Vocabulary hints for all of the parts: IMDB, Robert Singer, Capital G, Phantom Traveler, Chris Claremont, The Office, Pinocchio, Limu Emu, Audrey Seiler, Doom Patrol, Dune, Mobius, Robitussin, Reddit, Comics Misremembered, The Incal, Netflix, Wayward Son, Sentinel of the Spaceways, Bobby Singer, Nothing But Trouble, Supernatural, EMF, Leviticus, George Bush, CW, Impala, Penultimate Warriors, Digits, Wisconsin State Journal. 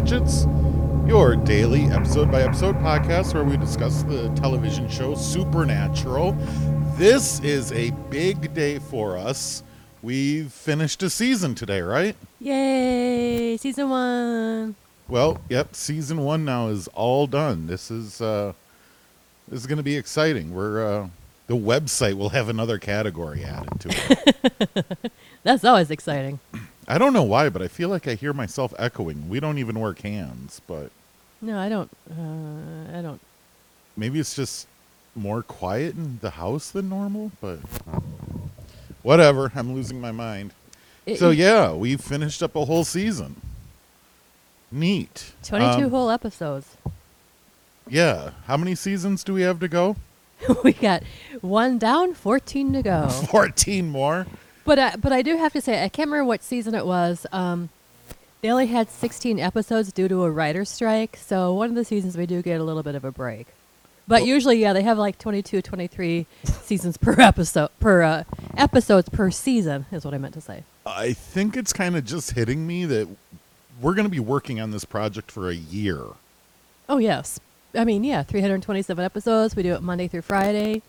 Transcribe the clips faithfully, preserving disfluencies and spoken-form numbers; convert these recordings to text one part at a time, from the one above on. Digits, your daily episode-by-episode podcast where we discuss the television show Supernatural. This is a big day for us. We've finished a season today, right? Yay! Season one! Well, yep, season one now is all done. This is uh, this is going to be exciting. We're uh, the website will have another category added to it. That's always exciting. I don't know why, but I feel like I hear myself echoing. We don't even work hands, but... No, I don't. Uh, I don't. Maybe it's just more quiet in the house than normal, but whatever. I'm losing my mind. It, so, yeah, we finished up a whole season. Neat. twenty-two um, whole episodes. Yeah. How many seasons do we have to go? We got one down, fourteen to go. fourteen more? But I, but I do have to say, I can't remember what season it was. Um, they only had sixteen episodes due to a writer's strike. So one of the seasons we do get a little bit of a break. But well, usually, yeah, they have like twenty-two, twenty-three seasons per episode, per uh, episodes per season is what I meant to say. I think it's kind of just hitting me that we're going to be working on this project for a year. Oh, yes. I mean, yeah, three hundred twenty-seven episodes. We do it Monday through Friday.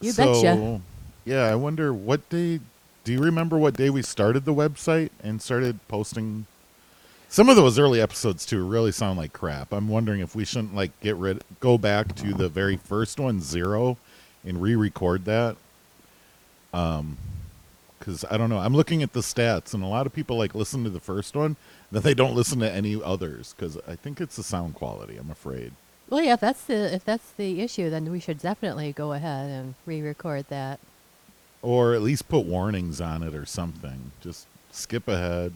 You so, betcha. Yeah, I wonder what day, do you remember what day we started the website and started posting? Some of those early episodes, too, really sound like crap. I'm wondering if we shouldn't, like, get rid, go back to the very first one, zero, and re-record that. Um, because, I don't know, I'm looking at the stats, and a lot of people, like, listen to the first one, then they don't listen to any others, because I think it's the sound quality, I'm afraid. Well, yeah, if that's the, if that's the issue, then we should definitely go ahead and re-record that. Or at least put warnings on it or something. Just skip ahead.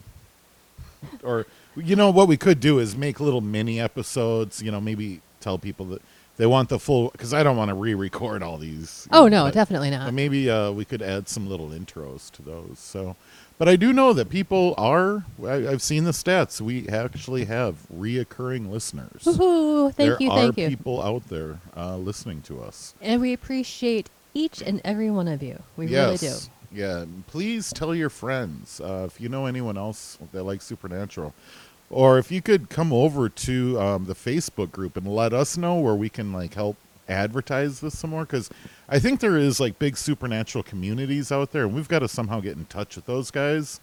Or, you know, what we could do is make little mini episodes. You know, maybe tell people that they want the full... Because I don't want to re-record all these. Oh, know, no, but, definitely not. But maybe uh, we could add some little intros to those. So, but I do know that people are... I, I've seen the stats. We actually have reoccurring listeners. Woohoo! Thank you, thank you. There are people out there uh, listening to us. And we appreciate each and every one of you. We yes. really do. Yeah. Please tell your friends uh, if you know anyone else that likes Supernatural. Or if you could come over to um, the Facebook group and let us know where we can like help advertise this some more. Because I think there is like big Supernatural communities out there. And we've got to somehow get in touch with those guys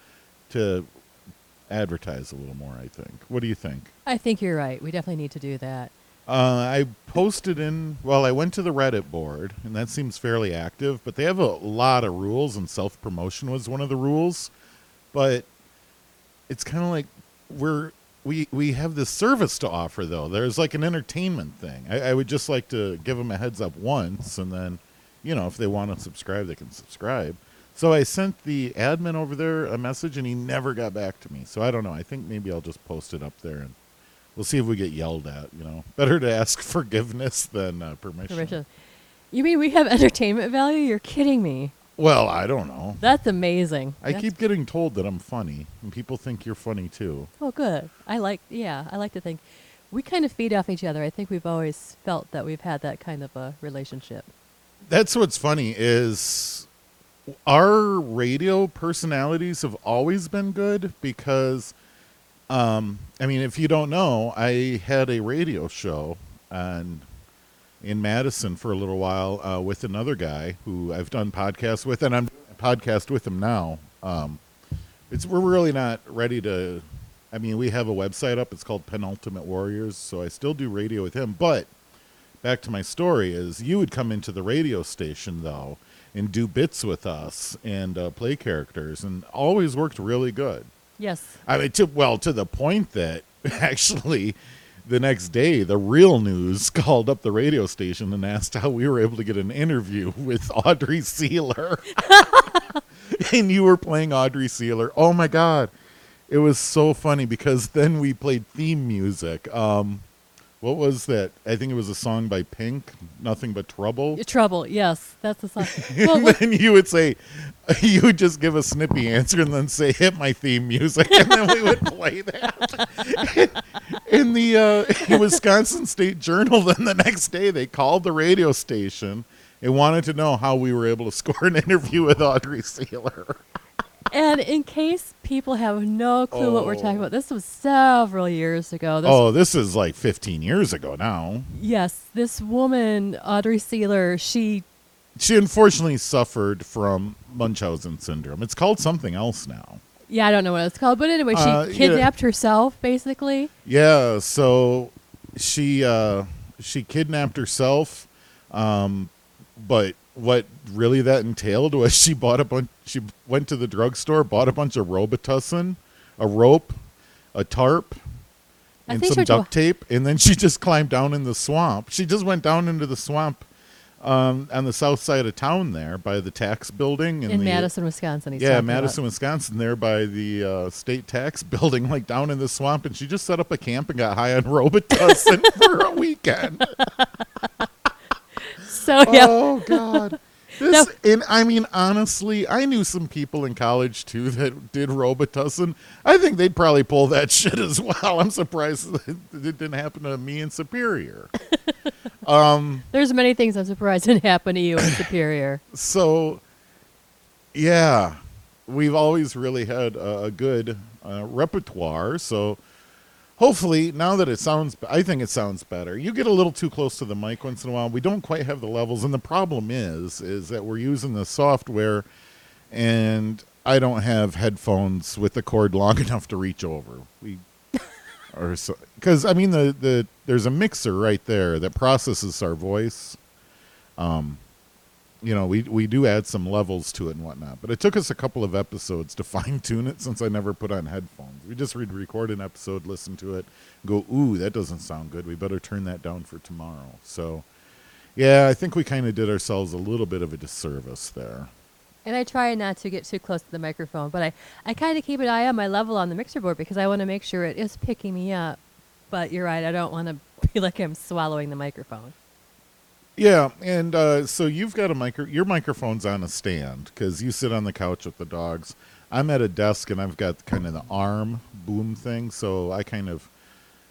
to advertise a little more, I think. What do you think? I think you're right. We definitely need to do that. Uh, I posted in, well, I went to the Reddit board, and that seems fairly active, but they have a lot of rules, and self-promotion was one of the rules. But it's kind of like we're, we we have this service to offer, though. There's like an entertainment thing. I, I would just like to give them a heads up once, and then, you know, if they want to subscribe, they can subscribe. So I sent the admin over there a message, and he never got back to me. So I don't know. I think maybe I'll just post it up there and we'll see if we get yelled at, you know. Better to ask forgiveness than uh, permission. Permission. You mean we have entertainment value? You're kidding me. Well, I don't know. That's amazing. I That's keep getting told that I'm funny, and people think you're funny, too. Oh, good. I like, yeah, I like to think. We kind of feed off each other. I think we've always felt that we've had that kind of a relationship. That's what's funny is our radio personalities have always been good because... Um, I mean, if you don't know, I had a radio show on, in Madison for a little while uh, with another guy who I've done podcasts with, and I'm doing a podcast with him now. Um, it's we're really not ready to, I mean, we have a website up. It's called Penultimate Warriors, so I still do radio with him. But back to my story is you would come into the radio station, though, and do bits with us and uh, play characters, and always worked really good. Yes. I mean, to, well, to the point that actually the next day, the real news called up the radio station and asked how we were able to get an interview with Audrey Seiler. And you were playing Audrey Seiler. Oh, my God. It was so funny because then we played theme music. Um, what was that? I think it was a song by Pink, Nothing But Trouble. Trouble, yes. That's the song. Well, and then you would say... You would just give a snippy answer and then say, hit my theme music, and then we would play that. In the uh, Wisconsin State Journal, then the next day they called the radio station and wanted to know how we were able to score an interview with Audrey Seiler. And in case people have no clue oh. what we're talking about, this was several years ago. This, oh, this is like fifteen years ago now. Yes. This woman, Audrey Seiler, she... She unfortunately suffered from Munchausen syndrome. It's called something else now. Yeah, I don't know what it's called. But anyway, she uh, kidnapped yeah. herself, basically. Yeah, so she uh, she kidnapped herself. Um, but what really that entailed was she bought a bunch. She went to the drugstore, bought a bunch of Robitussin, a rope, a tarp, and some duct tape. And then she just climbed down in the swamp. She just went down into the swamp. Um, on the south side of town there by the tax building. In, in the, Madison, Wisconsin. He's yeah, Madison, about. Wisconsin there by the uh, state tax building, like down in the swamp. And she just set up a camp and got high on Robitussin for a weekend. So, yeah. Oh, God. This, no. And I mean, honestly, I knew some people in college, too, that did Robitussin. I think they'd probably pull that shit as well. I'm surprised it didn't happen to me in Superior. Um, There's many things I'm surprised didn't happen to you in Superior. So, yeah, we've always really had a, a good uh, repertoire. So, hopefully, now that it sounds, I think it sounds better. You get a little too close to the mic once in a while. We don't quite have the levels, and the problem is, is that we're using the software, and I don't have headphones with the cord long enough to reach over. We. Or so, because I mean the, the there's a mixer right there that processes our voice. Um, you know we we do add some levels to it and whatnot, but it took us a couple of episodes to fine tune it since I never put on headphones. We just would record an episode, listen to it, go, ooh, that doesn't sound good. We better turn that down for tomorrow. So, yeah, I think we kind of did ourselves a little bit of a disservice there. And I try not to get too close to the microphone, but I, I kind of keep an eye on my level on the mixer board because I want to make sure it is picking me up. But you're right, I don't want to be like I'm swallowing the microphone. Yeah, and uh, so you've got a micro. Your microphone's on a stand because you sit on the couch with the dogs. I'm at a desk, and I've got kind of the arm boom thing, so I kind of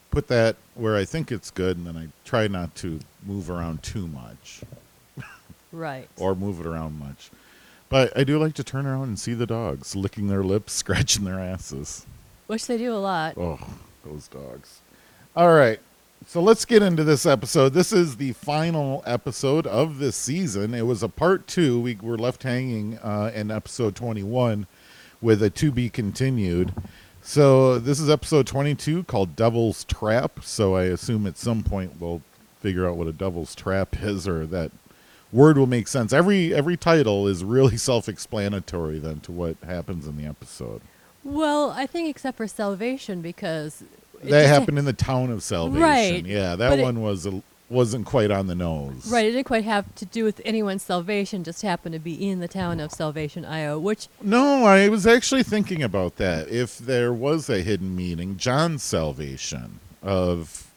put that where I think it's good, and then I try not to move around too much. Right. Or move it around much. But I do like to turn around and see the dogs licking their lips, scratching their asses. Which they do a lot. Oh, those dogs. All right. So let's get into this episode. This is the final episode of this season. It was a part two. We were left hanging uh, in episode twenty-one with a to be continued. So this is episode twenty-two called Devil's Trap. So I assume at some point we'll figure out what a devil's trap is, or that word will make sense. Every every title is really self-explanatory then to what happens in the episode. Well, I think except for Salvation, because that happened ha- in the town of Salvation. Right. Yeah, that but one it, was a, wasn't quite on the nose. Right. It didn't quite have to do with anyone's salvation. Just happened to be in the town of Salvation, Iowa. Which no, I was actually thinking about that. If there was a hidden meaning, John's salvation of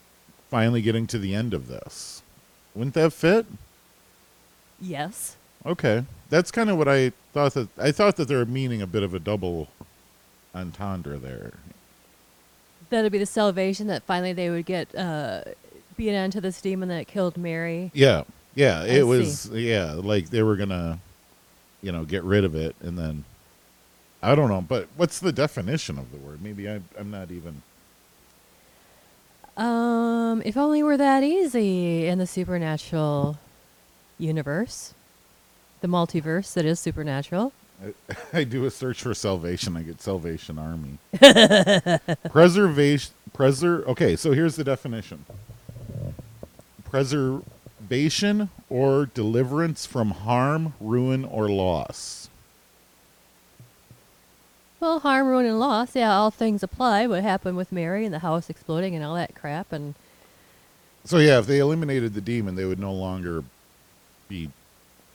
finally getting to the end of this, wouldn't that fit? Yes. Okay. That's kind of what I thought. That I thought that they were meaning a bit of a double entendre there. That would be the salvation that finally they would get uh, beat onto this demon that killed Mary. Yeah. Yeah. It I was, see. yeah, like they were going to, you know, get rid of it. And then, I don't know, but what's the definition of the word? Maybe I, I'm not even. Um, if only were that easy in the supernatural universe, the multiverse that is Supernatural. I, I do a search for salvation. I get Salvation Army. Preservation. Preser. Okay, so here's the definition: preservation or deliverance from harm, ruin, or loss. Well, harm, ruin, and loss. Yeah, all things apply. What happened with Mary and the house exploding and all that crap. And so, yeah, if they eliminated the demon, they would no longer be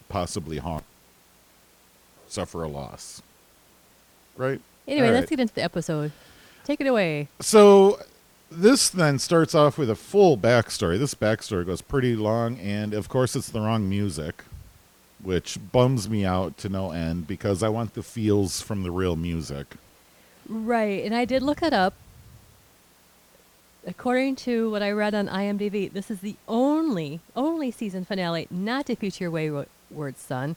possibly harmed, suffer a loss, right? Anyway, right. Let's get into the episode. Take it away. So this then starts off with a full backstory. This backstory goes pretty long, and of course it's the wrong music, which bums me out to no end because I want the feels from the real music. Right, and I did look it up. According to what I read on I M D B, this is the only, only season finale not to feature Wayward Son,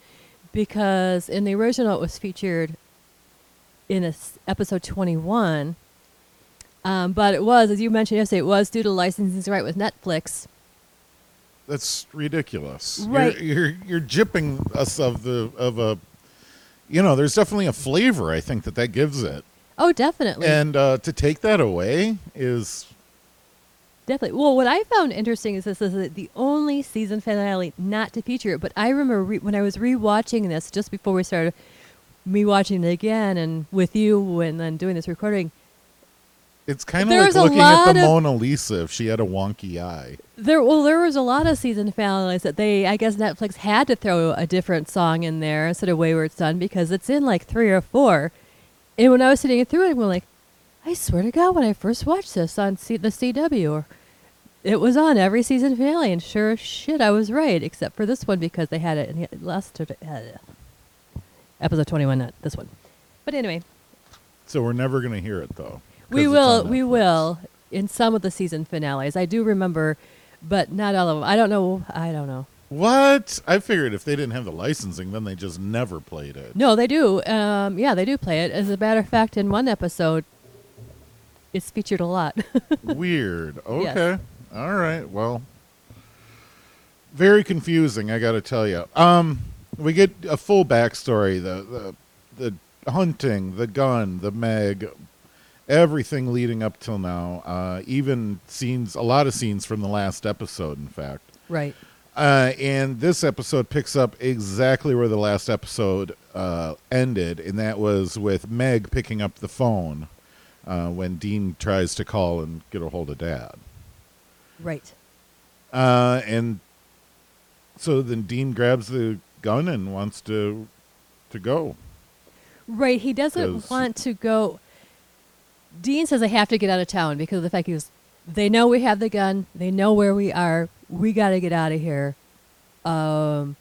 because in the original it was featured in a s- episode twenty-one. Um, but it was, as you mentioned yesterday, it was due to licensing right with Netflix. That's ridiculous. Right. You're, you're you're gypping us of the of a, you know, there's definitely a flavor I think that that gives it. Oh, definitely. And uh, to take that away is definitely. Well, what I found interesting is this is the only season finale not to feature it. But I remember re- when I was rewatching this just before we started, me watching it again and with you and then doing this recording. It's kind of like looking at the Mona Lisa if she had a wonky eye. There, well, there was a lot of season finales that they, I guess Netflix had to throw a different song in there instead of Wayward Son because it's in like three or four. And when I was sitting through it, I'm like, I swear to God, when I first watched this on C- the C W, or it was on every season finale, and sure as shit, I was right, except for this one because they had it in last episode twenty-one, not this one. But anyway. So we're never going to hear it, though. We will, we will, in some of the season finales. I do remember, but not all of them. I don't know. I don't know. What? I figured if they didn't have the licensing, then they just never played it. No, they do. Um, yeah, they do play it. As a matter of fact, in one episode, it's featured a lot. Weird. Okay. Yes. All right. Well, very confusing, I got to tell you. Um, we get a full backstory, the, the, the hunting, the gun, the mag. Everything leading up till now, uh, even scenes, a lot of scenes from the last episode, in fact. Right. Uh, and this episode picks up exactly where the last episode uh, ended, and that was with Meg picking up the phone uh, when Dean tries to call and get a hold of Dad. Right. Uh, and so then Dean grabs the gun and wants to to go. Right. He doesn't want to go. Dean says, I have to get out of town because of the fact he was, they know we have the gun. They know where we are. We got to get out of here. Um,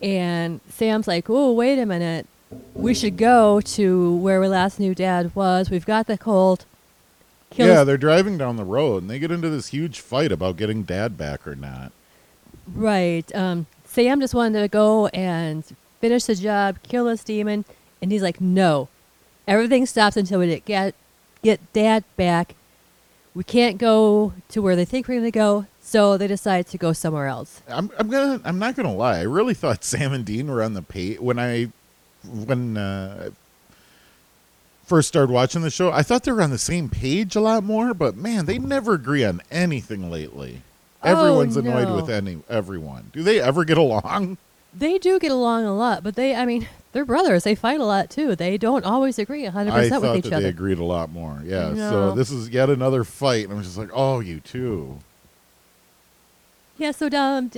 and Sam's like, oh, wait a minute. We should go to where we last knew Dad was. We've got the Colt. Kill yeah, his- they're driving down the road, and they get into this huge fight about getting Dad back or not. Right. Um, Sam just wanted to go and finish the job, kill this demon. And he's like, no. Everything stops until we get... get Dad back. We can't go to where they think we're gonna go, so they decide to go somewhere else. I'm, I'm gonna. I'm not gonna lie. I really thought Sam and Dean were on the page when I, when uh, first started watching the show. I thought they were on the same page a lot more, but man, they never agree on anything lately. Everyone's oh, no. annoyed with any everyone. Do they ever get along? They do get along a lot, but they, I mean, they're brothers. They fight a lot, too. They don't always agree one hundred percent with each other. I thought that they agreed a lot more, yeah. No. So this is yet another fight, and I'm just like, oh, you two. Yeah, so um,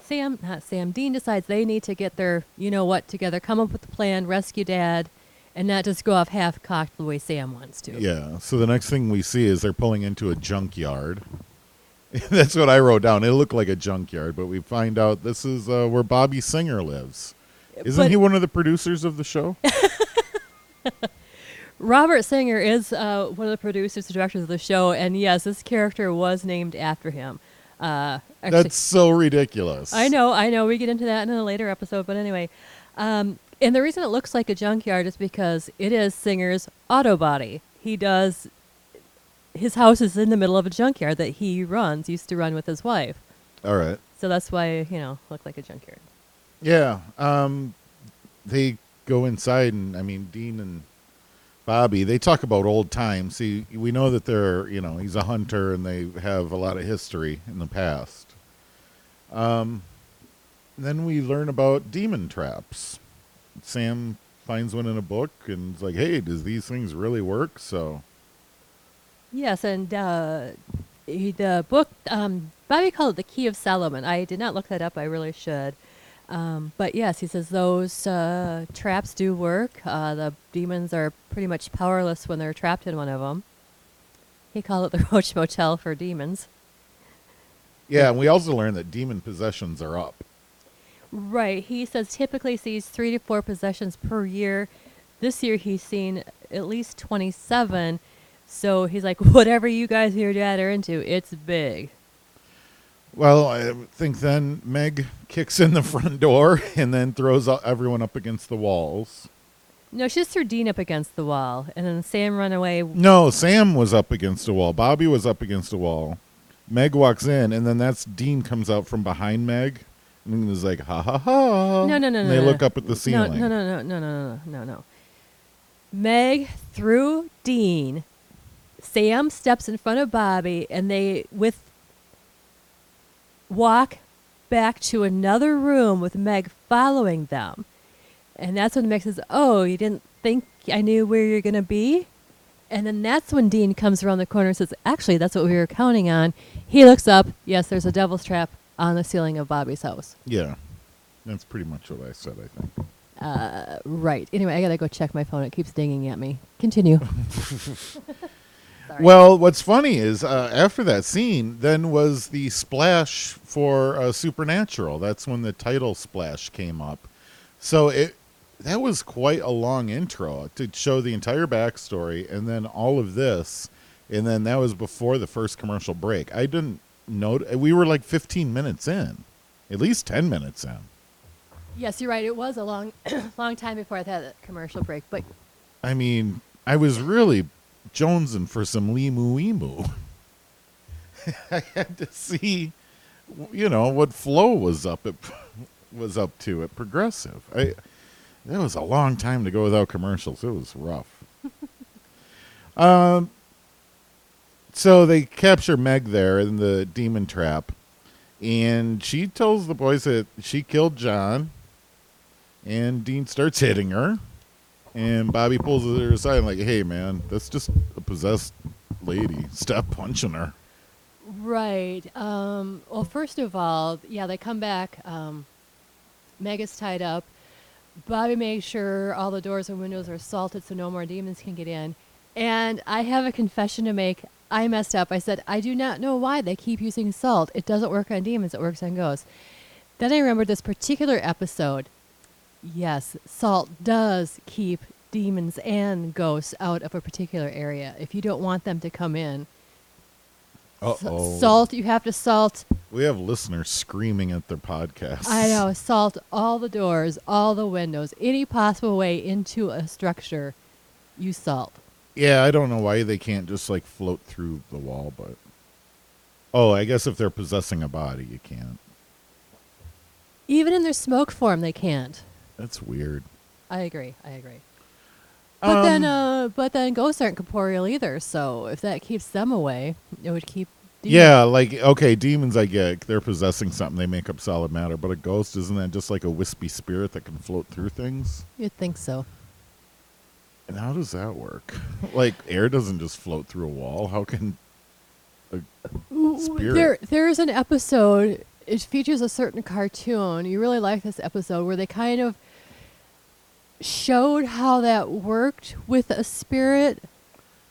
Sam, not Sam, Dean decides they need to get their, you know what, together, come up with a plan, rescue Dad, and not just go off half-cocked the way Sam wants to. Yeah, so the next thing we see is they're pulling into a junkyard. That's what I wrote down. It looked like a junkyard, but we find out this is uh, where Bobby Singer lives. Isn't but, he one of the producers of the show? Robert Singer is uh, one of the producers and directors of the show, and yes, this character was named after him. Uh, actually, that's so ridiculous. I know, I know. We get into that in a later episode, but anyway. Um, and the reason it looks like a junkyard is because it is Singer's auto body. He does... His house is in the middle of a junkyard that he runs, used to run with his wife. All right. So that's why, you know, looked like a junkyard. Yeah. Um, they go inside, and, I mean, Dean and Bobby, they talk about old times. See, we know that they're, you know, he's a hunter, and they have a lot of history in the past. Um, then we learn about demon traps. Sam finds one in a book, and it's like, hey, does these things really work? So... Yes, and uh, the book, um, Bobby called it The Key of Solomon. I did not look that up. I really should. Um, but yes, he says those uh, traps do work. Uh, the demons are pretty much powerless when they're trapped in one of them. He called it the Roach Motel for demons. Yeah, and we also learned that demon possessions are up. Right. He says typically sees three to four possessions per year. This year he's seen at least twenty-seven. So he's like, whatever you guys and your dad are into, it's big. Well, I think then Meg kicks in the front door and then throws everyone up against the walls. No, she just threw Dean up against the wall, and then Sam ran away. No, Sam was up against the wall. Bobby was up against the wall. Meg walks in, and then that's Dean comes out from behind Meg, and is like, ha, ha, ha. No, no, no, and no. they no, look no. up at the ceiling. No, no, no, no, no, no, no, no. Meg threw Dean. Sam steps in front of Bobby, and they with walk back to another room with Meg following them. And that's when Meg says, oh, you didn't think I knew where you're going to be? And then that's when Dean comes around the corner and says, actually, that's what we were counting on. He looks up. Yes, there's a devil's trap on the ceiling of Bobby's house. Yeah. That's pretty much what I said, I think. Uh, right. Anyway, I got to go check my phone. It keeps dinging at me. Continue. Well, what's funny is uh, after that scene, then was the splash for uh, Supernatural. That's when the title splash came up. So it... That was quite a long intro to show the entire backstory and then all of this. And then that was before the first commercial break. I didn't know. We were like fifteen minutes in, at least ten minutes in. Yes, you're right. It was a long, long time before I had that commercial break. But I mean, I was really jonesing for some Limu Emu. I had to see, you know, what Flo was up at, was up to at Progressive. I, That was a long time to go without commercials. It was rough. um, so they capture Meg there in the demon trap. And she tells the boys that she killed John. And Dean starts hitting her. And Bobby pulls her aside and like, hey, man, that's just a possessed lady. Stop punching her. Right. Um, well, first of all, yeah, they come back. Um, Meg is tied up. Bobby makes sure all the doors and windows are salted so no more demons can get in. And I have a confession to make. I messed up. I said, I do not know why they keep using salt. It doesn't work on demons. It works on ghosts. Then I remembered this particular episode. Yes, salt does keep demons and ghosts out of a particular area if you don't want them to come in. Uh-oh. Salt, you have to salt. We have listeners screaming at their podcasts. I know. Salt all the doors, all the windows, any possible way into a structure, you salt. Yeah, I don't know why they can't just, like, float through the wall, but... Oh, I guess if they're possessing a body, you can't. Even in their smoke form, they can't. That's weird. I agree. I agree. But um, then, uh, but then ghosts aren't corporeal either. So if that keeps them away, it would keep. Demons. Yeah, like okay, demons. I get they're possessing something. They make up solid matter. But a ghost isn't that just like a wispy spirit that can float through things? You'd think so. And how does that work? Like air doesn't just float through a wall. How can a spirit? There, there is an episode. It features a certain cartoon. You really like this episode where they kind of. Showed how that worked with a spirit.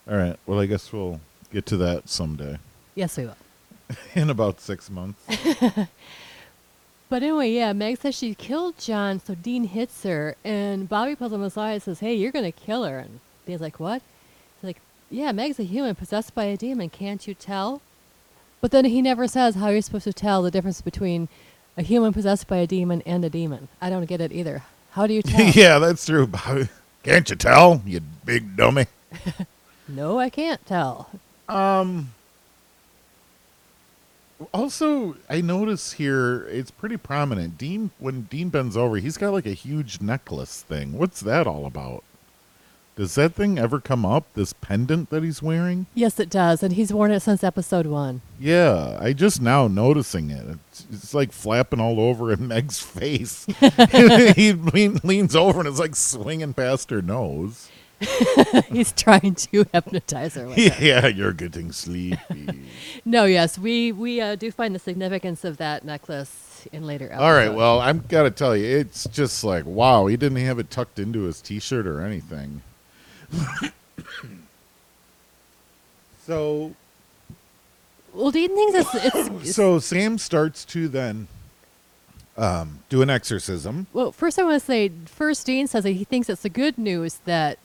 All right. Well, I guess we'll get to that someday. Yes, we will. In about six months. But anyway, yeah, Meg says she killed John, so Dean hits her, and Bobby pulls him aside and says, hey, you're going to kill her. And Dean's like, what? He's like, yeah, Meg's a human possessed by a demon. Can't you tell? But then he never says how you're supposed to tell the difference between a human possessed by a demon and a demon. I don't get it either. How do you tell? Yeah, that's true, Bobby. Can't you tell, you big dummy? No, I can't tell. Um. Also, I notice here, it's pretty prominent. Dean, when Dean bends over, he's got like a huge necklace thing. What's that all about? Does that thing ever come up, this pendant that he's wearing? Yes, it does, and he's worn it since episode one. Yeah, I just now noticing it. It's, it's like flapping all over in Meg's face. He lean, leans over and it's like swinging past her nose. He's trying to hypnotize her. With yeah, yeah, you're getting sleepy. No, yes, we, we uh, do find the significance of that necklace. In later episodes. All right, well, I've got to tell you, it's just like, wow, he didn't have it tucked into his T-shirt or anything. So well, Dean thinks it's, it's so Sam starts to then um, do an exorcism. Well, first I want to say first Dean says that he thinks it's the good news that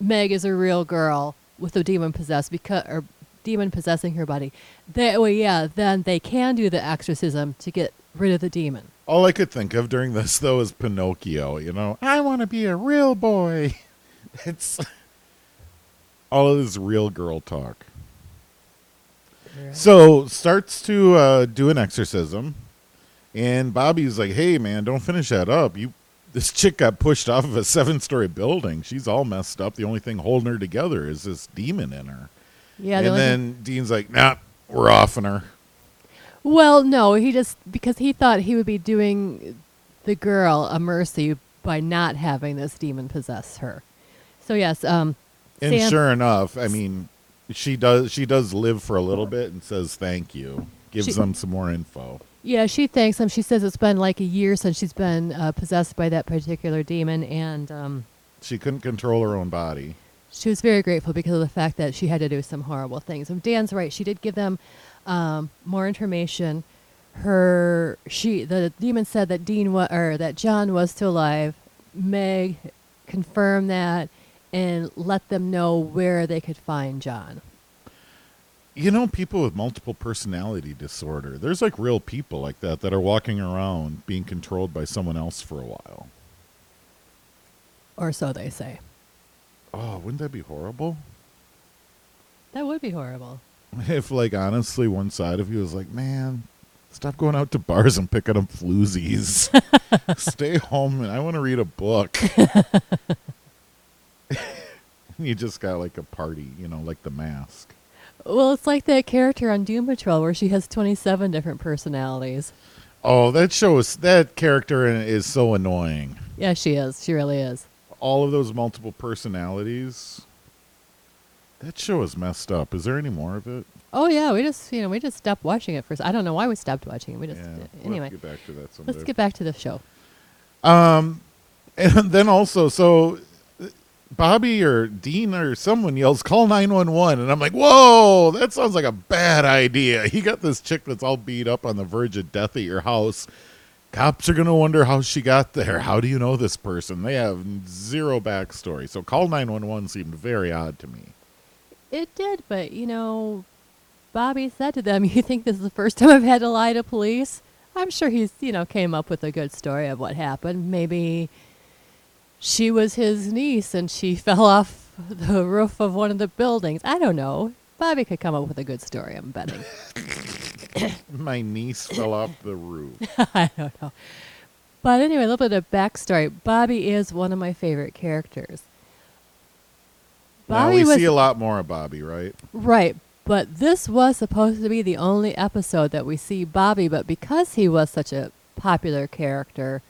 Meg is a real girl with a demon possessed because or demon possessing her body. That way, yeah, then they can do the exorcism to get rid of the demon. All I could think of during this, though, is Pinocchio. You know, I want to be a real boy. It's all of this real girl talk. Right. So starts to uh, do an exorcism. And Bobby's like, hey, man, don't finish that up. You, this chick got pushed off of a seven-story building. She's all messed up. The only thing holding her together is this demon in her. Yeah. And then thing- Dean's like, nah, we're offing her. Well, no, he just, because he thought he would be doing the girl a mercy by not having this demon possess her. So, yes. Um, and Sam, sure enough, I mean, she does she does live for a little bit and says thank you. Gives she, them some more info. Yeah, she thanks him. She says it's been like a year since she's been uh, possessed by that particular demon. And um, she couldn't control her own body. She was very grateful because of the fact that she had to do some horrible things. And Dan's right. She did give them... Um, more information. Her, she, the demon said that Dean wa- or that John was still alive. Meg confirmed that and let them know where they could find John. You know, people with multiple personality disorder. There's like real people like that that are walking around being controlled by someone else for a while. Or so they say. Oh, wouldn't that be horrible? That would be horrible. If, like, honestly, one side of you was like, man, stop going out to bars and picking up floozies. Stay home, and I want to read a book. You just got, like, a party, you know, like The Mask. Well, it's like that character on Doom Patrol where she has twenty-seven different personalities. Oh, that show is, that character is so annoying. Yeah, she is. She really is. All of those multiple personalities... That show is messed up. Is there any more of it? Oh yeah, we just you know we just stopped watching it first. I don't know why we stopped watching it. We just yeah, uh, we'll anyway. Have to get back to that someday. Let's get back to the show. Um, and then also, so Bobby or Dean or someone yells, "Call nine one one," and I'm like, "Whoa, that sounds like a bad idea." You got this chick that's all beat up on the verge of death at your house. Cops are gonna wonder how she got there. How do you know this person? They have zero backstory. So call nine one one seemed very odd to me. It did, but, you know, Bobby said to them, you think this is the first time I've had to lie to police? I'm sure he's, you know, came up with a good story of what happened. Maybe she was his niece and she fell off the roof of one of the buildings. I don't know. Bobby could come up with a good story, I'm betting. My niece fell off the roof. I don't know. But anyway, a little bit of backstory. Bobby is one of my favorite characters. Bobby now we was, see a lot more of Bobby, right? Right, but this was supposed to be the only episode that we see Bobby, but because he was such a popular character,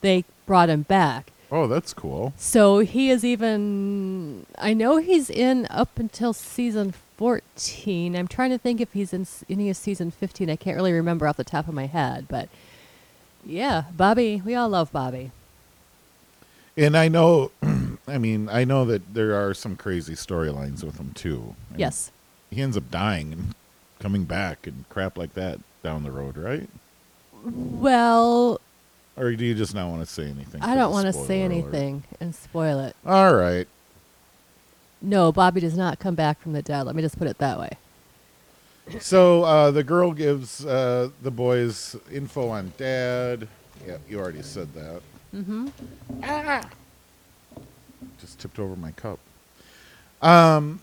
they brought him back. Oh, that's cool. So he is even... I know he's in up until season fourteen. I'm trying to think if he's in any of season fifteen. I can't really remember off the top of my head, but yeah, Bobby, we all love Bobby. And I know... I mean, I know that there are some crazy storylines with him, too. I mean, yes. He ends up dying and coming back and crap like that down the road, right? Well... Or do you just not want to say anything? I don't want to say anything and spoil it. All right. No, Bobby does not come back from the dead. Let me just put it that way. So uh, the girl gives uh, the boys info on Dad. Yeah, you already said that. Mm-hmm. Ah! Just tipped over my cup. Um,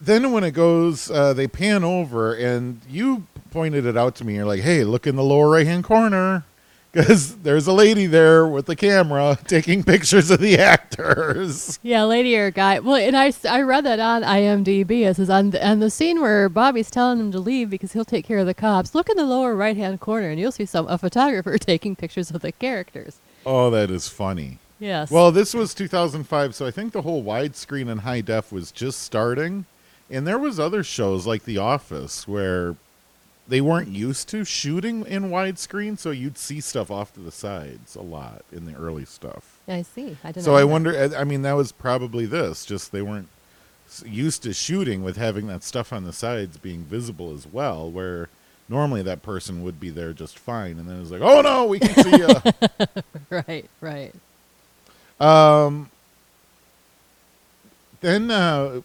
then when it goes, uh, they pan over, and you pointed it out to me. You're like, hey, look in the lower right-hand corner, because there's a lady there with the camera taking pictures of the actors. Yeah, lady or guy. Well, and I, I read that on I M D B. It says, on the, on the scene where Bobby's telling him to leave because he'll take care of the cops, look in the lower right-hand corner, and you'll see some a photographer taking pictures of the characters. Oh, that is funny. Yes. Well, this was two thousand five, so I think the whole widescreen and high def was just starting. And there was other shows like The Office where they weren't used to shooting in widescreen, so you'd see stuff off to the sides a lot in the early stuff. I see. I didn't So know I that. wonder, I mean, that was probably this, just they weren't used to shooting with having that stuff on the sides being visible as well, where normally that person would be there just fine. And then it was like, oh, no, we can see you. Right, right. Um, then uh,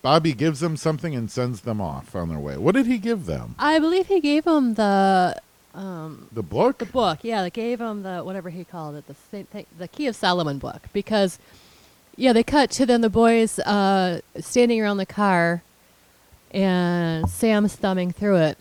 Bobby gives them something and sends them off on their way. What did he give them? I believe he gave them the Um, the book? The book, yeah. They gave him the, whatever he called it, the same thing, the Key of Solomon book. Because, yeah, they cut to then the boys uh, standing around the car, and Sam's thumbing through it.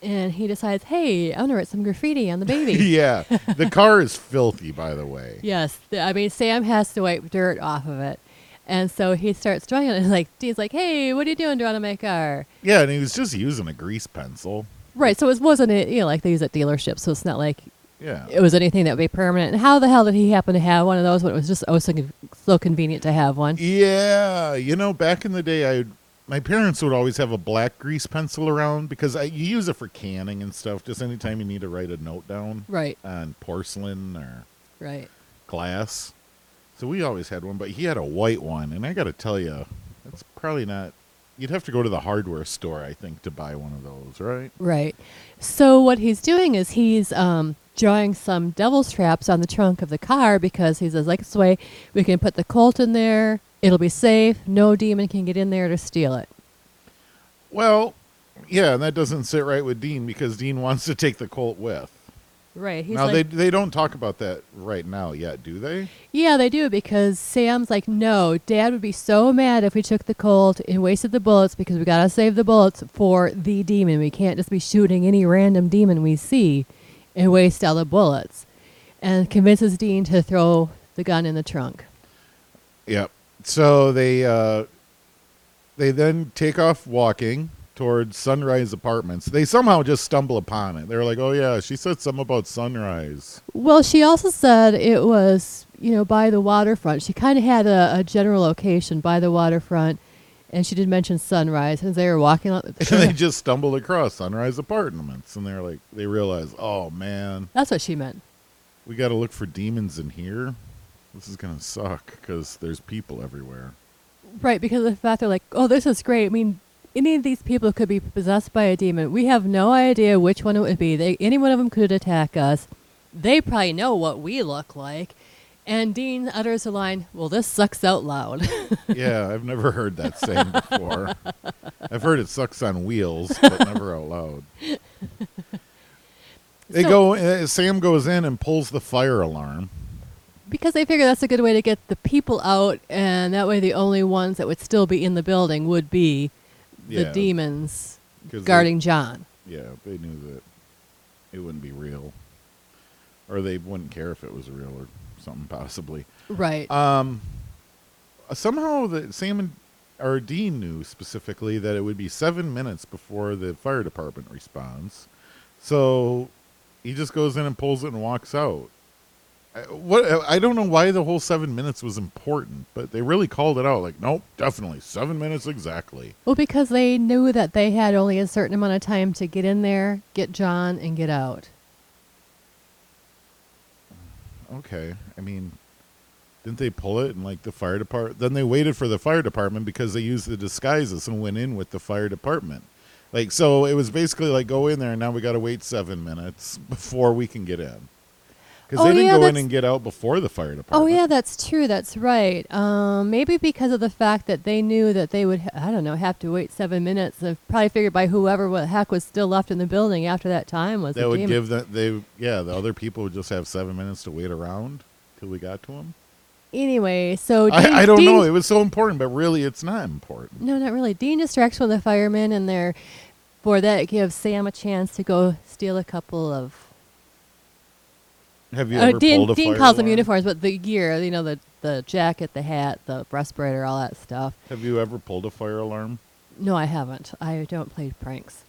And he decides, hey, I'm going to write some graffiti on the baby. Yeah. The car is filthy, by the way. Yes. Th- I mean, Sam has to wipe dirt off of it. And so he starts drawing it. And like, Dean's like, hey, what are you doing drawing on my car? Yeah, and he was just using a grease pencil. Right. So it wasn't, a, you know, like they use at dealerships. So it's not like yeah. it was anything that would be permanent. And how the hell did he happen to have one of those when it was just oh so, con- so convenient to have one? Yeah. You know, back in the day, I my parents would always have a black grease pencil around because I, you use it for canning and stuff, just anytime you need to write a note down. Right. On porcelain or right. glass. So we always had one, but he had a white one. And I got to tell you, that's probably not... You'd have to go to the hardware store, I think, to buy one of those, right? Right. So what he's doing is he's um, drawing some devil's traps on the trunk of the car because he says, like, this way we can put the Colt in there. It'll be safe. No demon can get in there to steal it. Well, yeah, and that doesn't sit right with Dean because Dean wants to take the Colt with. Right. He's now, like, they, they don't talk about that right now yet, do they? Yeah, they do, because Sam's like, no, Dad would be so mad if we took the Colt and wasted the bullets because we got to save the bullets for the demon. We can't just be shooting any random demon we see and waste all the bullets. And convinces Dean to throw the gun in the trunk. Yep. So they, uh, they then take off walking towards Sunrise Apartments. They somehow just stumble upon it. They're like, oh, yeah, she said something about Sunrise. Well, she also said it was, you know, by the waterfront. She kind of had a, a general location by the waterfront, and she did mention Sunrise, and they were walking on. And they just stumbled across Sunrise Apartments, and they're like, they realize, oh, man. That's what she meant. We got to look for demons in here. This is going to suck because there's people everywhere. Right, because of the fact they're like, oh, this is great. I mean, any of these people could be possessed by a demon. We have no idea which one it would be. They, any one of them could attack us. They probably know what we look like. And Dean utters the line, well, this sucks out loud. Yeah, I've never heard that saying before. I've heard it sucks on wheels, but never out loud. They so, go. Uh, Sam goes in and pulls the fire alarm. Because they figure that's a good way to get the people out, and that way the only ones that would still be in the building would be the yeah, demons guarding they, John. Yeah, they knew that it wouldn't be real. Or they wouldn't care if it was real or something, possibly. Right. Um. Somehow the, Sam and or Dean knew specifically that it would be seven minutes before the fire department responds. So he just goes in and pulls it and walks out. I, what I don't know why the whole seven minutes was important, but they really called it out. Like, nope, definitely seven minutes exactly. Well, because they knew that they had only a certain amount of time to get in there, get John, and get out. Okay, I mean, didn't they pull it and like the fire department? Then they waited for the fire department because they used the disguises and went in with the fire department. Like, so it was basically like go in there and now we got to wait seven minutes before we can get in. Because oh, they didn't yeah, go in and get out before the fire department. Oh, yeah, that's true. That's right. Um, maybe because of the fact that they knew that they would, ha- I don't know, have to wait seven minutes. They probably figured by whoever what heck was still left in the building after that time was that the would demon. Give that they yeah, the other people would just have seven minutes to wait around till we got to them. Anyway, so Dean, I, I don't Dean, know. It was so important, but really, it's not important. No, not really. Dean distracts one of the firemen, and there for that it gives Sam a chance to go steal a couple of. Have you oh, ever Dean, pulled a Dean fire calls alarm? Them uniforms, but the gear, you know, the, the jacket, the hat, the breastplate, all that stuff. Have you ever pulled a fire alarm? No, I haven't. I don't play pranks.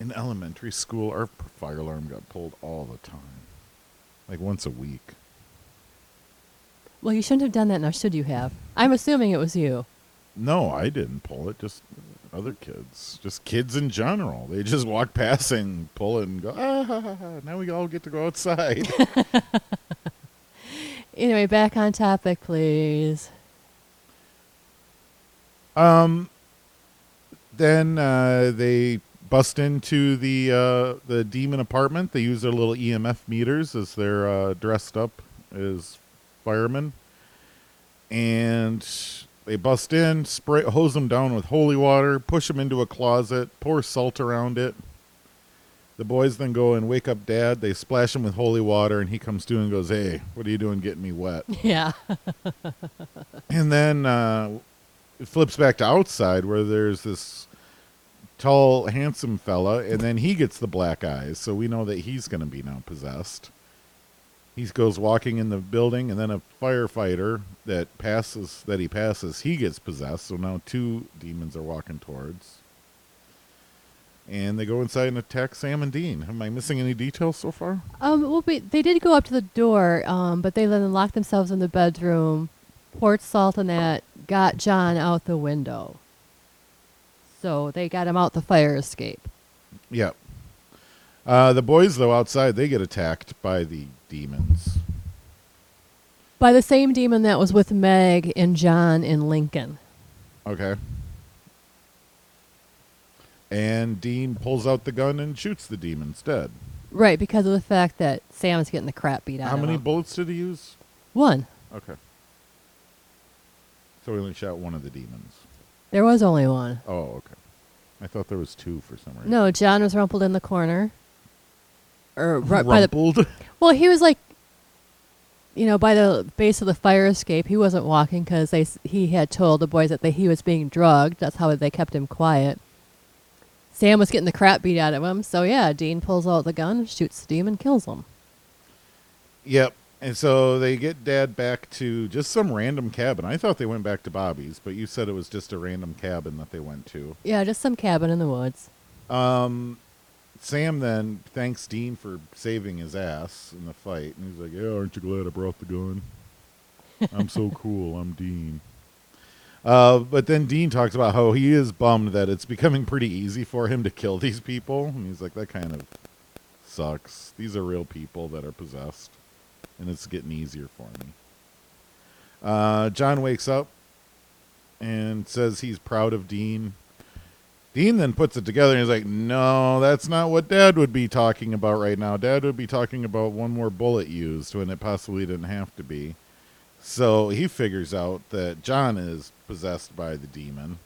In elementary school, our fire alarm got pulled all the time, like once a week. Well, you shouldn't have done that now, should you have? I'm assuming it was you. No, I didn't pull it, just other kids. Just kids in general. They just walk past and pull it and go, ah, ha, ha, ha. Now we all get to go outside. Anyway, back on topic, please. Um, Then uh, they bust into the uh, the demon apartment. They use their little E M F meters as they're uh, dressed up as firemen. And they bust in, spray, hose them down with holy water, push them into a closet, pour salt around it, The boys then go and wake up Dad. They splash him with holy water, and he comes to and goes, "Hey, what are you doing getting me wet?" Yeah. And then uh, it flips back to outside where there's this tall, handsome fella, and then he gets the black eyes, so we know that he's going to be now possessed. He goes walking in the building, and then a firefighter that passes, that he passes, he gets possessed, so now two demons are walking towards. And they go inside and attack Sam and Dean. Am I missing any details so far? Um, well, wait, they did go up to the door, um, but they then locked themselves in the bedroom, poured salt on that, got John out the window. So they got him out the fire escape. Yep. Uh, the boys, though, outside, they get attacked by the demons. By the same demon that was with Meg and John in Lincoln. Okay. And Dean pulls out the gun and shoots the demon instead. Right, because of the fact that Sam is getting the crap beat out of him. How many bullets did he use? One. Okay. So he only shot one of the demons. There was only one. Oh, okay. I thought there was two for some reason. No, John was rumpled in the corner. Or right rumpled? By the, well, he was like, you know, by the base of the fire escape. He wasn't walking because they he had told the boys that they, he was being drugged. That's how they kept him quiet. Sam was getting the crap beat out of him. So, yeah, Dean pulls out the gun, shoots the demon, kills him. Yep. And so they get Dad back to just some random cabin. I thought they went back to Bobby's, but you said it was just a random cabin that they went to. Yeah, just some cabin in the woods. Um, Sam then thanks Dean for saving his ass in the fight. And he's like, yeah, aren't you glad I brought the gun? I'm so cool. I'm Dean. Uh, but then Dean talks about how he is bummed that it's becoming pretty easy for him to kill these people. And he's like, that kind of sucks. These are real people that are possessed. And it's getting easier for me. Uh, John wakes up and says he's proud of Dean. Dean then puts it together and he's like, no, that's not what Dad would be talking about right now. Dad would be talking about one more bullet used when it possibly didn't have to be. So he figures out that John is possessed by the demon.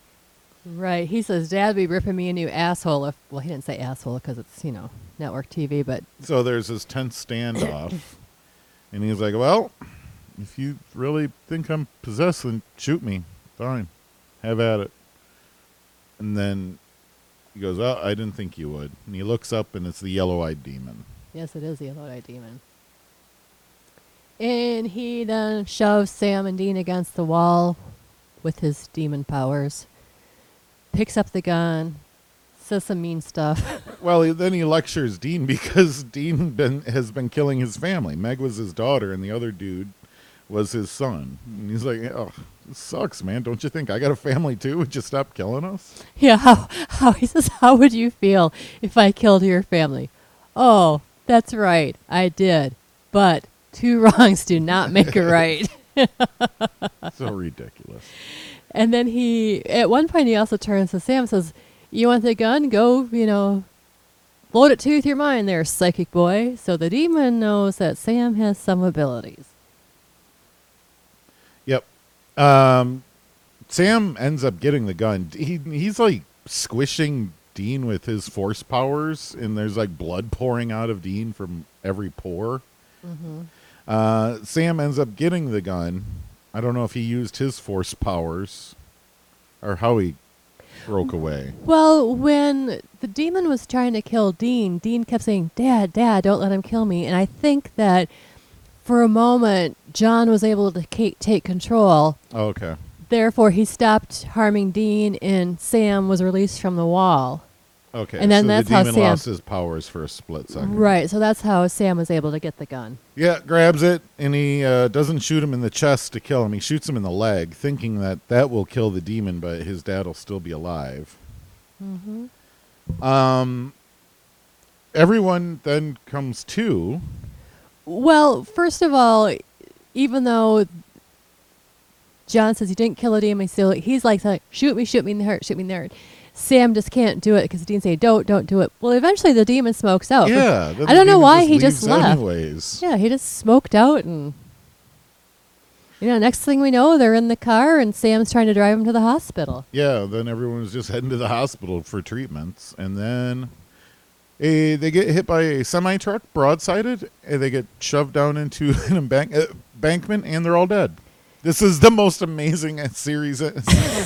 Right. He says, Dad be ripping me a new asshole. If, well, he didn't say asshole because it's, you know, network T V. But so there's this tense standoff. And he's like, well, if you really think I'm possessed, then shoot me. Fine. Have at it. And then he goes, oh, I didn't think you would. And he looks up and it's the yellow-eyed demon. Yes, it is the yellow-eyed demon. And he then shoves Sam and Dean against the wall with his demon powers, picks up the gun, says some mean stuff. Well, then he lectures Dean because Dean been, has been killing his family. Meg was his daughter and the other dude was his son. And he's like, oh, this sucks, man. Don't you think I got a family too? Would you stop killing us? Yeah, how, how, he says, how would you feel if I killed your family? Oh, that's right. I did. But two wrongs do not make a right. So ridiculous. And then he, at one point, he also turns to Sam and says, you want the gun? Go, you know, load it to with your mind there, psychic boy. So the demon knows that Sam has some abilities. Yep. Um, Sam ends up getting the gun. He He's like squishing Dean with his force powers, and there's like blood pouring out of Dean from every pore. Mm-hmm. Uh, Sam ends up getting the gun. I don't know if he used his force powers or how he broke away. Well, when the demon was trying to kill Dean, Dean kept saying, Dad, Dad, don't let him kill me. And I think that for a moment, John was able to c- take control. Oh, okay. Therefore, he stopped harming Dean and Sam was released from the wall. Okay, and then so that's the demon how Sam lost his powers for a split second. Right, so that's how Sam was able to get the gun. Yeah, grabs it, and he uh, doesn't shoot him in the chest to kill him. He shoots him in the leg, thinking that that will kill the demon, but his dad will still be alive. Mm-hmm. Um, everyone then comes to. Well, first of all, even though John says he didn't kill a demon, still he's like, shoot me, shoot me in the heart, shoot me in the heart. Sam just can't do it because Dean say, don't, don't do it. Well, eventually the demon smokes out. Yeah. I don't know why just he just left. Anyways. Yeah, he just smoked out. And, you know, next thing we know, they're in the car and Sam's trying to drive him to the hospital. Yeah, then everyone was just heading to the hospital for treatments. And then A, they get hit by a semi-truck, broadsided, and they get shoved down into an embank- embankment, and they're all dead. This is the most amazing series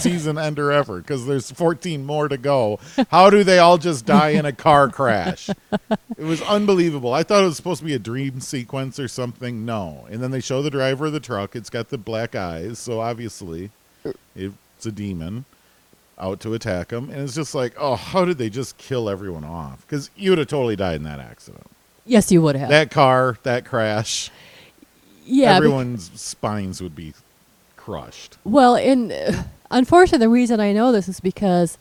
season ender ever, because there's fourteen more to go. How do they all just die in a car crash? It was unbelievable. I thought it was supposed to be a dream sequence or something. No. And then they show the driver of the truck. It's got the black eyes, so obviously it's a demon out to attack him, and it's just like, oh, how did they just kill everyone off? Because you would have totally died in that accident. Yes, you would have. That car, that crash. Yeah. Everyone's because, spines would be crushed. Well, and uh, unfortunately, the reason I know this is because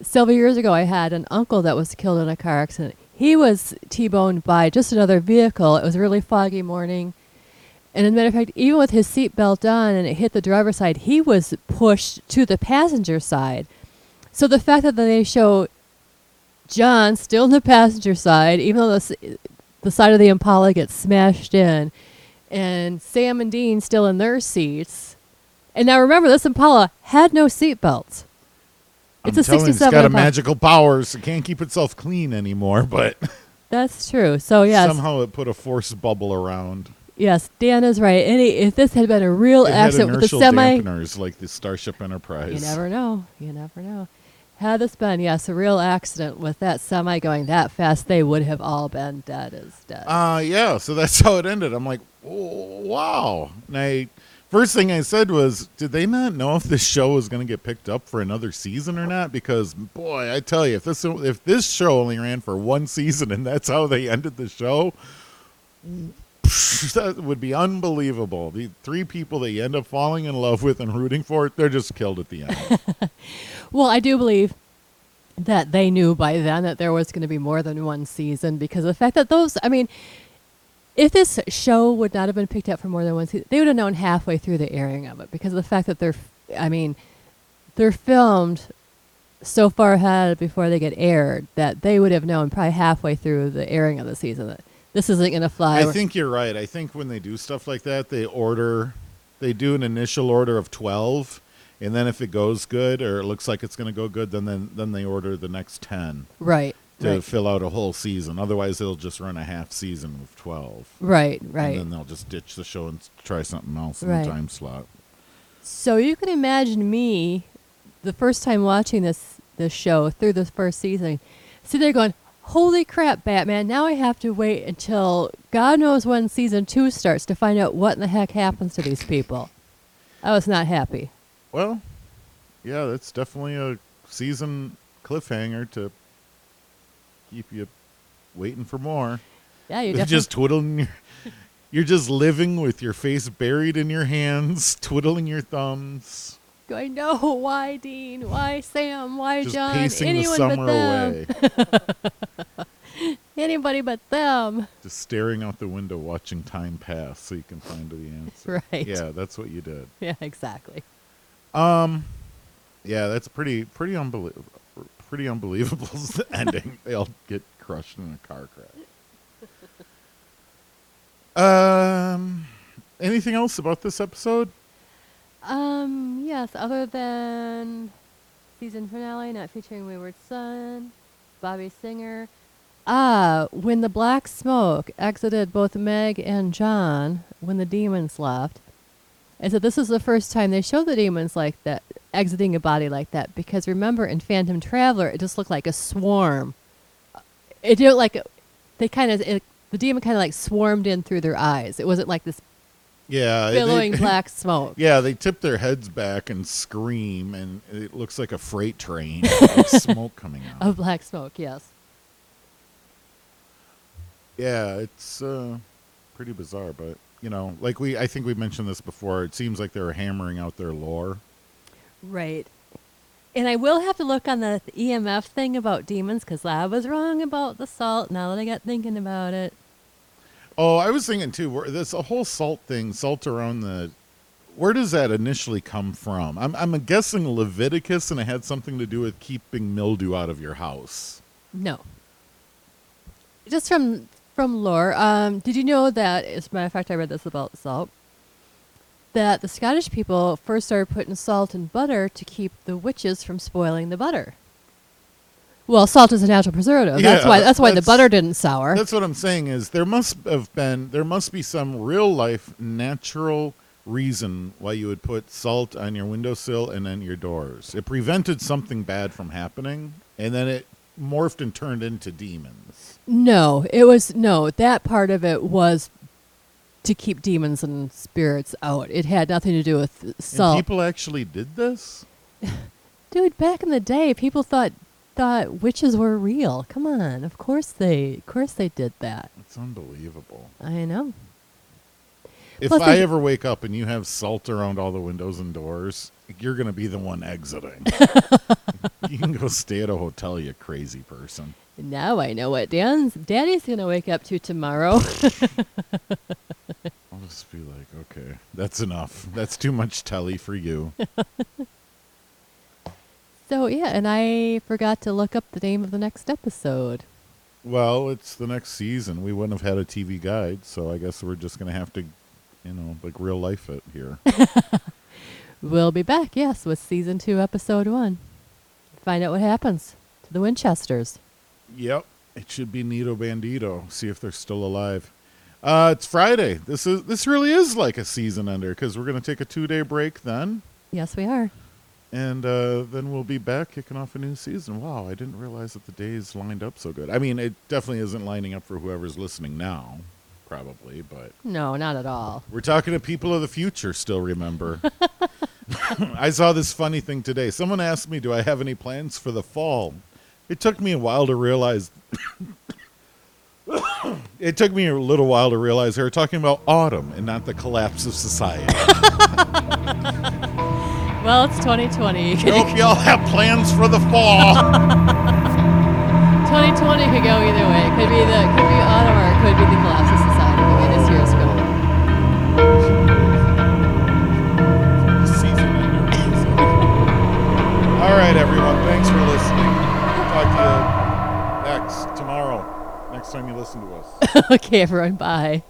several years ago, I had an uncle that was killed in a car accident. He was T-boned by just another vehicle. It was a really foggy morning. And as a matter of fact, even with his seatbelt on and it hit the driver's side, he was pushed to the passenger side. So the fact that they show John still in the passenger side, even though the, the side of the Impala gets smashed in, and Sam and Dean still in their seats. And now remember, this Impala had no seatbelts. It's a sixty-seven. It's got a magical powers. It can't keep itself clean anymore, but... That's true. So, yes. Somehow it put a force bubble around. Yes, Dan is right. Any, if this had been a real it accident with the semi... dampeners like the Starship Enterprise. You never know. You never know. Had this been, yes, a real accident with that semi going that fast, they would have all been dead as dead. Uh, yeah, so that's how it ended. I'm like, oh, wow. And I, first thing I said was, did they not know if this show was going to get picked up for another season or not? Because, boy, I tell you, if this, if this show only ran for one season and that's how they ended the show, that would be unbelievable. The three people that you end up falling in love with and rooting for, they're just killed at the end. Well, I do believe that they knew by then that there was going to be more than one season, because of the fact that those, I mean, if this show would not have been picked up for more than one season, they would have known halfway through the airing of it, because of the fact that they're, I mean, they're filmed so far ahead before they get aired that they would have known probably halfway through the airing of the season that this isn't going to fly. I think you're right. I think when they do stuff like that, they order, they do an initial order of twelve. And then if it goes good or it looks like it's going to go good, then, then then they order the next ten. Right. To right. fill out a whole season. Otherwise, it'll just run a half season with twelve. Right, right. And then they'll just ditch the show and try something else right. in the time slot. So you can imagine me, the first time watching this, this show through this first season, sitting there going, holy crap, Batman, now I have to wait until God knows when season two starts to find out what in the heck happens to these people. I was not happy. Well, yeah, that's definitely a season cliffhanger to keep you waiting for more. Yeah, you're just twiddling. Your, you're just living with your face buried in your hands, twiddling your thumbs. I know. Why, Dean? Why, Sam? Why, just John? Pacing Anyone the summer but them. Away. Anybody but them. Just staring out the window, watching time pass so you can find the answer. Right. Yeah, that's what you did. Yeah, exactly. Um, yeah, that's pretty, pretty unbelievable, pretty unbelievable ending. They all get crushed in a car crash. Um, anything else about this episode? Um, yes, other than season finale not featuring Wayward Son, Bobby Singer. Ah, when the black smoke exited both Meg and John, when the demons left. And so this is the first time they show the demons like that, exiting a body like that. Because remember, in Phantom Traveler, it just looked like a swarm. It didn't like, they kind of, the demon kind of like swarmed in through their eyes. It wasn't like this yeah, billowing they, black smoke. Yeah, they tip their heads back and scream, and it looks like a freight train of smoke coming out. Of black smoke, yes. Yeah, it's uh, pretty bizarre, but... You know, like we, I think we mentioned this before. It seems like they're hammering out their lore. Right. And I will have to look on the E M F thing about demons, because I was wrong about the salt now that I got thinking about it. Oh, I was thinking too, this a whole salt thing, salt around the, where does that initially come from? I'm, I'm guessing Leviticus, and it had something to do with keeping mildew out of your house. No. Just from... From lore, um, did you know that, as a matter of fact, I read this about salt, that the Scottish people first started putting salt in butter to keep the witches from spoiling the butter. Well, salt is a natural preservative. Yeah, that's why that's why that's, the butter didn't sour. That's what I'm saying is there must have been there must be some real life natural reason why you would put salt on your windowsill and on your doors. It prevented something bad from happening, and then it morphed and turned into demons. No, it was no, that part of it was to keep demons and spirits out. It had nothing to do with salt. And people actually did this? Dude, back in the day, people thought thought witches were real. Come on, of course they, of course they did that. It's unbelievable. I know. If Plus I ever wake up and you have salt around all the windows and doors, you're going to be the one exiting. You can go stay at a hotel, you crazy person. Now I know what Dan's Daddy's going to wake up to tomorrow. I'll just be like, okay, that's enough. That's too much telly for you. So, yeah, and I forgot to look up the name of the next episode. Well, it's the next season. We wouldn't have had a T V guide, so I guess we're just going to have to, you know, like real life it here. We'll be back, yes, with season two, episode one. Find out what happens to the Winchesters. Yep, it should be Nito Bandito. See if they're still alive. Uh, it's Friday. This is this really is like a season ender because we're going to take a two-day break then. Yes, we are. And uh, then we'll be back kicking off a new season. Wow, I didn't realize that the days lined up so good. I mean, it definitely isn't lining up for whoever's listening now, probably, but... No, not at all. We're talking to people of the future still, remember. I saw this funny thing today. Someone asked me, do I have any plans for the fall? It took me a while to realize... It took me a little while to realize they were talking about autumn and not the collapse of society. Well, it's twenty twenty. I hope y'all have plans for the fall. twenty twenty could go either way. It could be the could be autumn or it could be the collapse of society the way this year is going. Season ender. Season. All right, everyone. Thanks for listening. We'll talk to you next tomorrow. Next time you listen to us. Okay, everyone. Bye.